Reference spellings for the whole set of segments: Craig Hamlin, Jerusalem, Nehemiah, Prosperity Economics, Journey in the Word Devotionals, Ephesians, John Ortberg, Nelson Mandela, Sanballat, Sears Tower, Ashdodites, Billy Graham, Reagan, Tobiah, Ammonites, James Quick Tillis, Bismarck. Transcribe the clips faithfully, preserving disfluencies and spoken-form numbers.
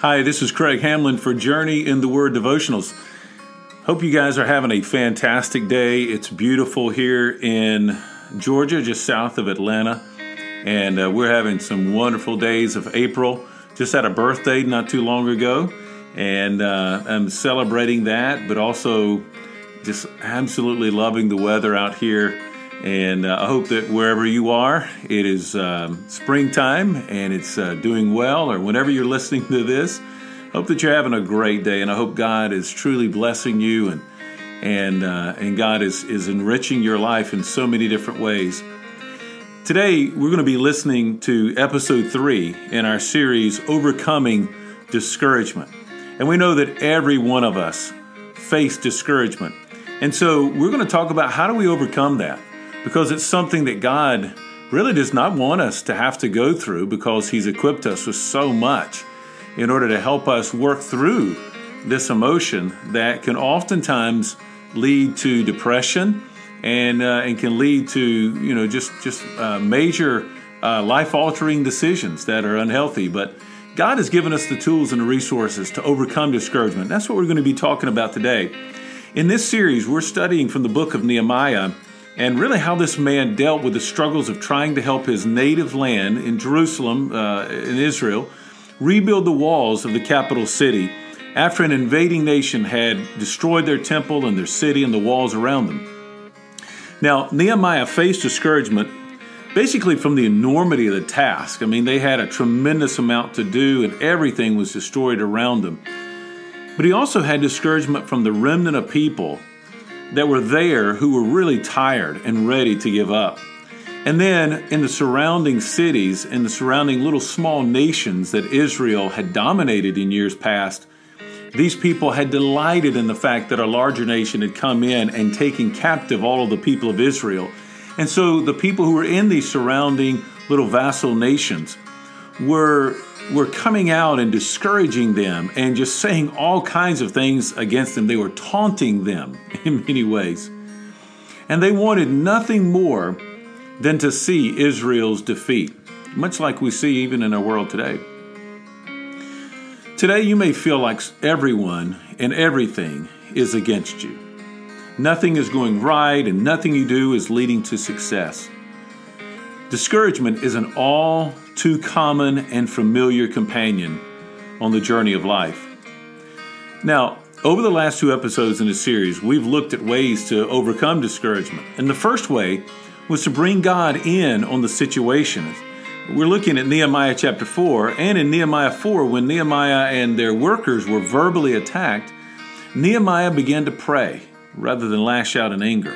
Hi, this is Craig Hamlin for Journey in the Word Devotionals. Hope you guys are having a fantastic day. It's beautiful here in Georgia, just south of Atlanta, and uh, we're having some wonderful days of April. Just had a birthday not too long ago, and uh, I'm celebrating that, but also just absolutely loving the weather out here. And uh, I hope that wherever you are, it is um, springtime and it's uh, doing well, or whenever you're listening to this. Hope that you're having a great day, and I hope God is truly blessing you, and and uh, and God is, is enriching your life in so many different ways. Today, we're going to be listening to episode three in our series, Overcoming Discouragement. And we know that every one of us face discouragement. And so we're going to talk about how do we overcome that, because it's something that God really does not want us to have to go through, because He's equipped us with so much in order to help us work through this emotion that can oftentimes lead to depression and uh, and can lead to you know just just uh, major uh, life-altering decisions that are unhealthy. But God has given us the tools and the resources to overcome discouragement. That's what we're going to be talking about today. In this series, we're studying from the book of Nehemiah, and really how this man dealt with the struggles of trying to help his native land in Jerusalem, uh, in Israel, rebuild the walls of the capital city after an invading nation had destroyed their temple and their city and the walls around them. Now, Nehemiah faced discouragement basically from the enormity of the task. I mean, they had a tremendous amount to do, and everything was destroyed around them. But he also had discouragement from the remnant of people that were there who were really tired and ready to give up. And then in the surrounding cities and the surrounding little small nations that Israel had dominated in years past, these people had delighted in the fact that a larger nation had come in and taken captive all of the people of Israel. And so the people who were in these surrounding little vassal nations were, were coming out and discouraging them and just saying all kinds of things against them. They were taunting them in many ways. And they wanted nothing more than to see Israel's defeat, much like we see even in our world today. Today, you may feel like everyone and everything is against you. Nothing is going right, and nothing you do is leading to success. Discouragement is an all too common and familiar companion on the journey of life. Now, over the last two episodes in this series, we've looked at ways to overcome discouragement. And the first way was to bring God in on the situation. We're looking at Nehemiah chapter four, and in Nehemiah four, when Nehemiah and their workers were verbally attacked, Nehemiah began to pray rather than lash out in anger.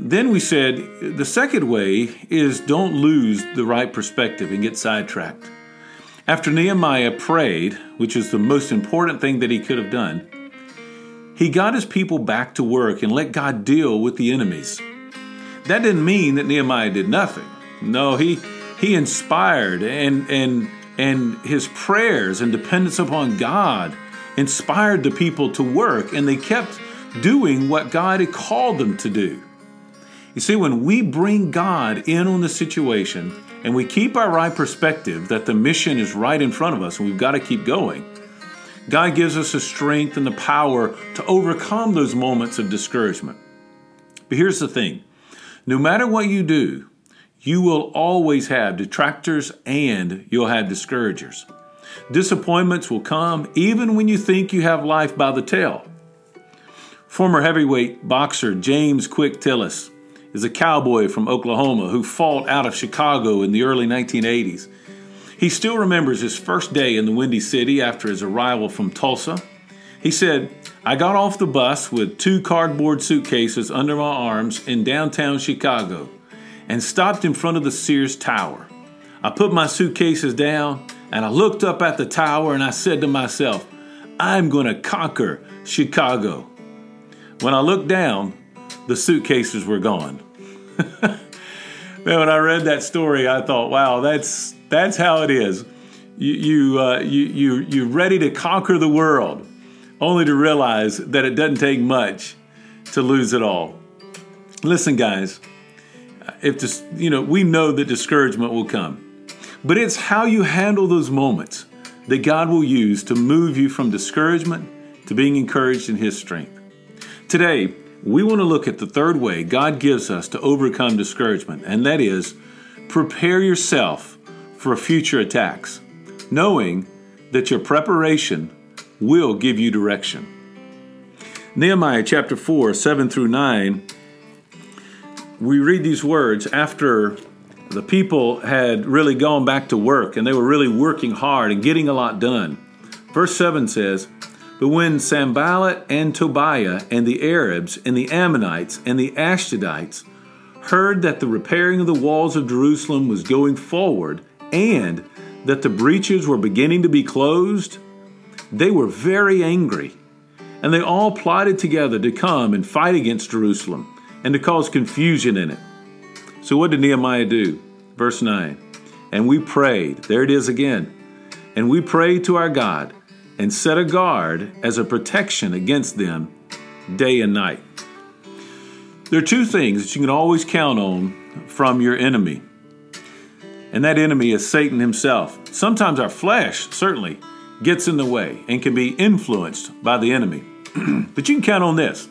Then we said the second way is don't lose the right perspective and get sidetracked. After Nehemiah prayed, which is the most important thing that he could have done, he got his people back to work and let God deal with the enemies. That didn't mean that Nehemiah did nothing. No, he he inspired, and and and his prayers and dependence upon God inspired the people to work, and they kept doing what God had called them to do. You see, when we bring God in on the situation and we keep our right perspective that the mission is right in front of us and we've got to keep going, God gives us the strength and the power to overcome those moments of discouragement. But here's the thing. No matter what you do, you will always have detractors and you'll have discouragers. Disappointments will come even when you think you have life by the tail. Former heavyweight boxer James Quick Tillis is a cowboy from Oklahoma who fought out of Chicago in the early nineteen eighties. He still remembers his first day in the Windy City after his arrival from Tulsa. He said, "I got off the bus with two cardboard suitcases under my arms in downtown Chicago and stopped in front of the Sears Tower. I put my suitcases down and I looked up at the tower and I said to myself, I'm going to conquer Chicago. When I looked down, the suitcases were gone." Man, when I read that story, I thought, wow, that's that's how it is. You, you, uh, you, you, you're ready to conquer the world, only to realize that it doesn't take much to lose it all. Listen, guys, if this, you know, we know that discouragement will come, but it's how you handle those moments that God will use to move you from discouragement to being encouraged in His strength. Today, we want to look at the third way God gives us to overcome discouragement, and that is, prepare yourself for future attacks, knowing that your preparation will give you direction. Nehemiah chapter four, seven through nine, we read these words after the people had really gone back to work and they were really working hard and getting a lot done. Verse seven says, "But when Sanballat and Tobiah and the Arabs and the Ammonites and the Ashdodites heard that the repairing of the walls of Jerusalem was going forward and that the breaches were beginning to be closed, they were very angry, and they all plotted together to come and fight against Jerusalem and to cause confusion in it." So what did Nehemiah do? Verse nine, "And we prayed," there it is again, "and we prayed to our God and set a guard as a protection against them day and night." There are two things that you can always count on from your enemy, and that enemy is Satan himself. Sometimes our flesh, certainly, gets in the way and can be influenced by the enemy. But you can count on this.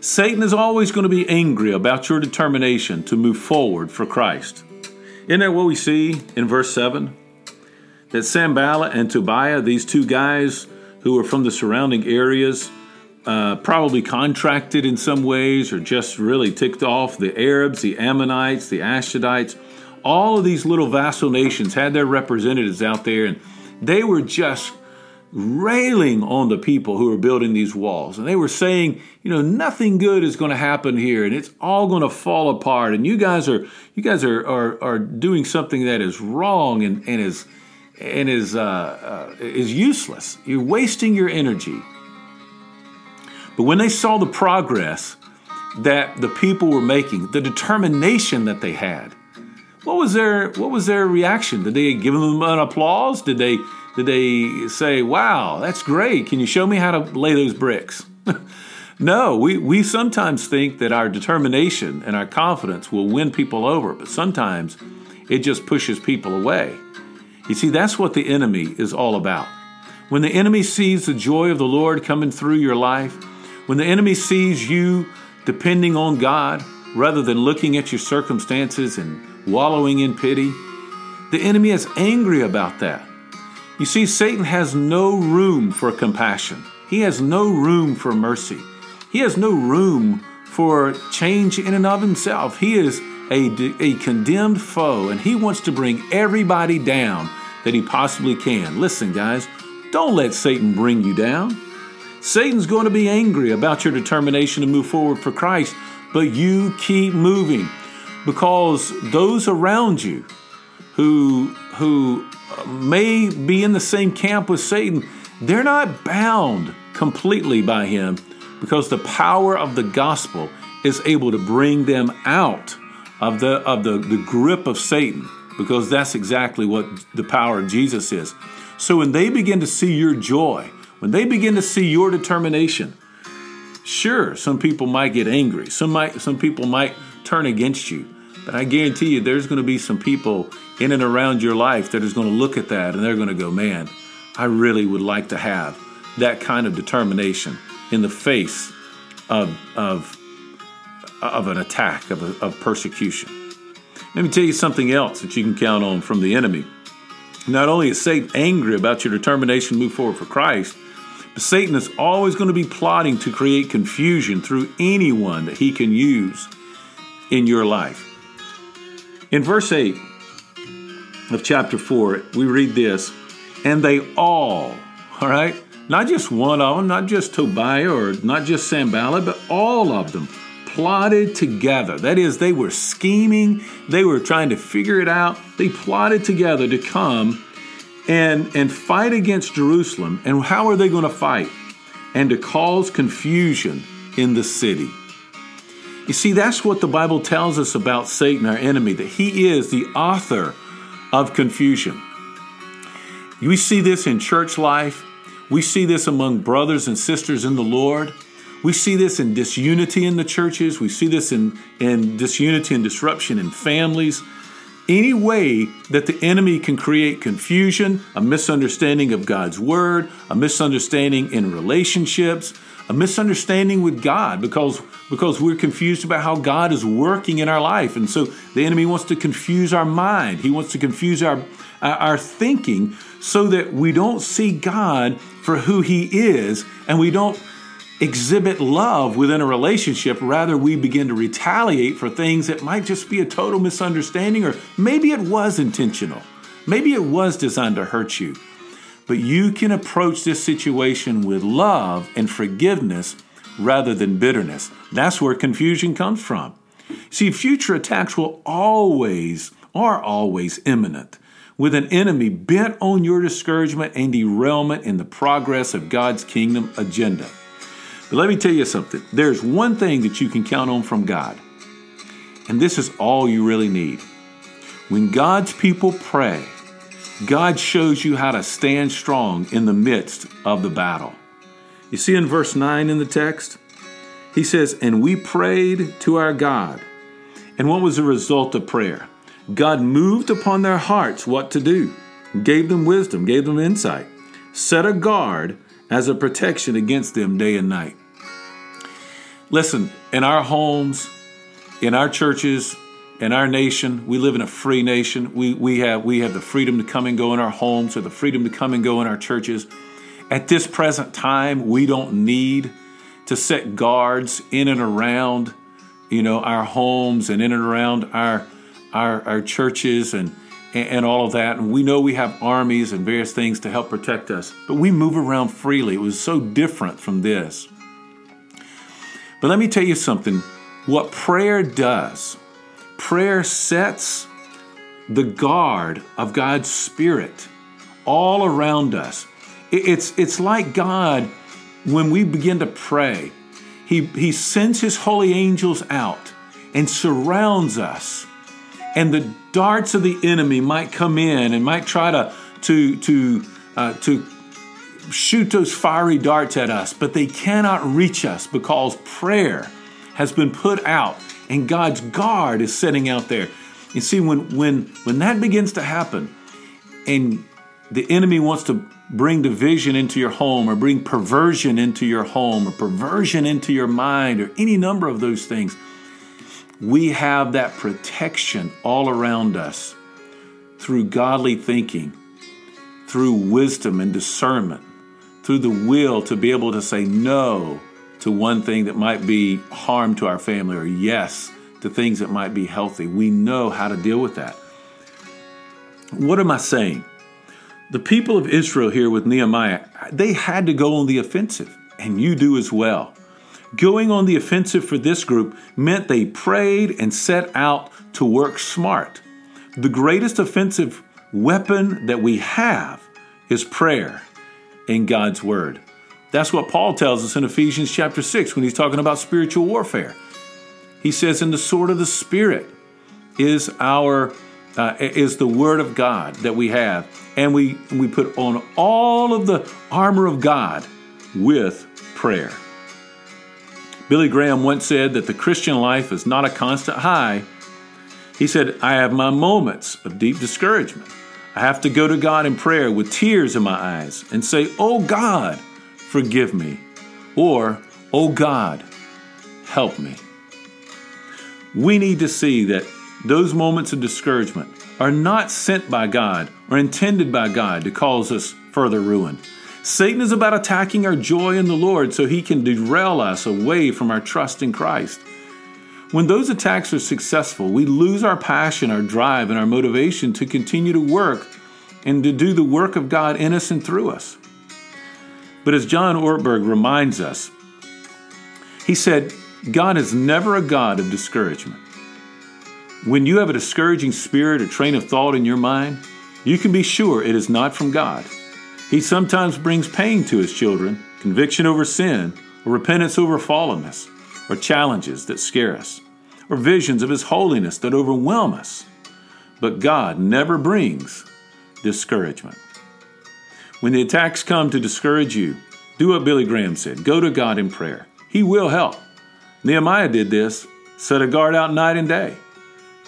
Satan is always going to be angry about your determination to move forward for Christ. Isn't that what we see in verse seven? That Sanballat and Tobiah, these two guys who were from the surrounding areas, uh, probably contracted in some ways or just really ticked off the Arabs, the Ammonites, the Ashdodites. All of these little vassal nations had their representatives out there, and they were just railing on the people who were building these walls. And they were saying, you know, nothing good is going to happen here, and it's all going to fall apart. And you guys are you guys are are, are doing something that is wrong and, and is and is uh, uh, is useless. You're wasting your energy. But when they saw the progress that the people were making, the determination that they had, what was their what was their reaction? Did they give them an applause? Did they Did they say, "Wow, that's great. Can you show me how to lay those bricks?" No, we, we sometimes think that our determination and our confidence will win people over, but sometimes it just pushes people away. You see, that's what the enemy is all about. When the enemy sees the joy of the Lord coming through your life, when the enemy sees you depending on God rather than looking at your circumstances and wallowing in pity, the enemy is angry about that. You see, Satan has no room for compassion. He has no room for mercy. He has no room for change in and of himself. He is a, a condemned foe, and he wants to bring everybody down that he possibly can. Listen, guys, don't let Satan bring you down. Satan's going to be angry about your determination to move forward for Christ, but you keep moving because those around you who who may be in the same camp with Satan, they're not bound completely by him because the power of the gospel is able to bring them out of the of the, the grip of Satan, because that's exactly what the power of Jesus is. So when they begin to see your joy, when they begin to see your determination, sure, some people might get angry. Some might, some people might turn against you. But I guarantee you there's going to be some people in and around your life that is going to look at that and they're going to go, "Man, I really would like to have that kind of determination in the face of of, of an attack, of, a, of persecution." Let me tell you something else that you can count on from the enemy. Not only is Satan angry about your determination to move forward for Christ, but Satan is always going to be plotting to create confusion through anyone that he can use in your life. In verse eight of chapter four, we read this, "And they all," all right, not just one of them, not just Tobiah or not just Sanballat, but all of them plotted together. That is, they were scheming, they were trying to figure it out. They plotted together to come and, and fight against Jerusalem. And how are they going to fight? "And to cause confusion in the city." You see, that's what the Bible tells us about Satan, our enemy, that he is the author of confusion. We see this in church life. We see this among brothers and sisters in the Lord. We see this in disunity in the churches. We see this in, in disunity and disruption in families. Any way that the enemy can create confusion, a misunderstanding of God's word, a misunderstanding in relationships, a misunderstanding with God because, because we're confused about how God is working in our life. And so the enemy wants to confuse our mind. He wants to confuse our, our thinking so that we don't see God for who he is and we don't exhibit love within a relationship. Rather, we begin to retaliate for things that might just be a total misunderstanding, or maybe it was intentional. Maybe it was designed to hurt you. But you can approach this situation with love and forgiveness rather than bitterness. That's where confusion comes from. See, future attacks will always, are always imminent, with an enemy bent on your discouragement and derailment in the progress of God's kingdom agenda. But let me tell you something. There's one thing that you can count on from God, and this is all you really need. When God's people pray, God shows you how to stand strong in the midst of the battle. You see in verse nine in the text, he says, "And we prayed to our God." And what was the result of prayer? God moved upon their hearts what to do, gave them wisdom, gave them insight, set a guard as a protection against them day and night. Listen, in our homes, in our churches, in our nation, we live in a free nation. We we have we have the freedom to come and go in our homes, or the freedom to come and go in our churches. At this present time, we don't need to set guards in and around, you know, our homes and in and around our our, our churches and, and and all of that. And we know we have armies and various things to help protect us, but we move around freely. It was so different from this. But let me tell you something. What prayer does. Prayer sets the guard of God's Spirit all around us. It's, it's like God, when we begin to pray, he, he sends his holy angels out and surrounds us. And the darts of the enemy might come in and might try to, to, to, uh, to shoot those fiery darts at us, but they cannot reach us because prayer has been put out. And God's guard is setting out there. You see, when when when that begins to happen, and the enemy wants to bring division into your home, or bring perversion into your home, or perversion into your mind, or any number of those things, we have that protection all around us through godly thinking, through wisdom and discernment, through the will to be able to say no to one thing that might be harm to our family, or yes to things that might be healthy. We know how to deal with that. What am I saying? The people of Israel here with Nehemiah, they had to go on the offensive, and you do as well. Going on the offensive for this group meant they prayed and set out to work smart. The greatest offensive weapon that we have is prayer and God's word. That's what Paul tells us in Ephesians chapter six when he's talking about spiritual warfare. He says, "And the sword of the Spirit is our uh, is the word of God that we have, and we we put on all of the armor of God with prayer." Billy Graham once said that the Christian life is not a constant high. He said, "I have my moments of deep discouragement. I have to go to God in prayer with tears in my eyes and say, 'Oh God, forgive me,' or 'Oh God, help me.'" We need to see that those moments of discouragement are not sent by God or intended by God to cause us further ruin. Satan is about attacking our joy in the Lord so he can derail us away from our trust in Christ. When those attacks are successful, we lose our passion, our drive, and our motivation to continue to work and to do the work of God in us and through us. But as John Ortberg reminds us, he said, "God is never a God of discouragement." When you have a discouraging spirit or train of thought in your mind, you can be sure it is not from God. He sometimes brings pain to his children, conviction over sin, or repentance over fallenness, or challenges that scare us, or visions of his holiness that overwhelm us. But God never brings discouragement. When the attacks come to discourage you, do what Billy Graham said. Go to God in prayer. He will help. Nehemiah did this, set a guard out night and day.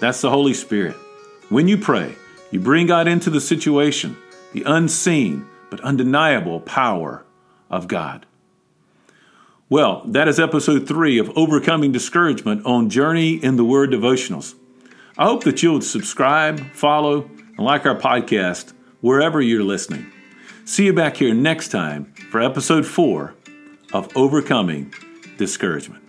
That's the Holy Spirit. When you pray, you bring God into the situation, the unseen but undeniable power of God. Well, that is episode three of Overcoming Discouragement on Journey in the Word Devotionals. I hope that you'll subscribe, follow, and like our podcast wherever you're listening. See you back here next time for episode four of Overcoming Discouragement.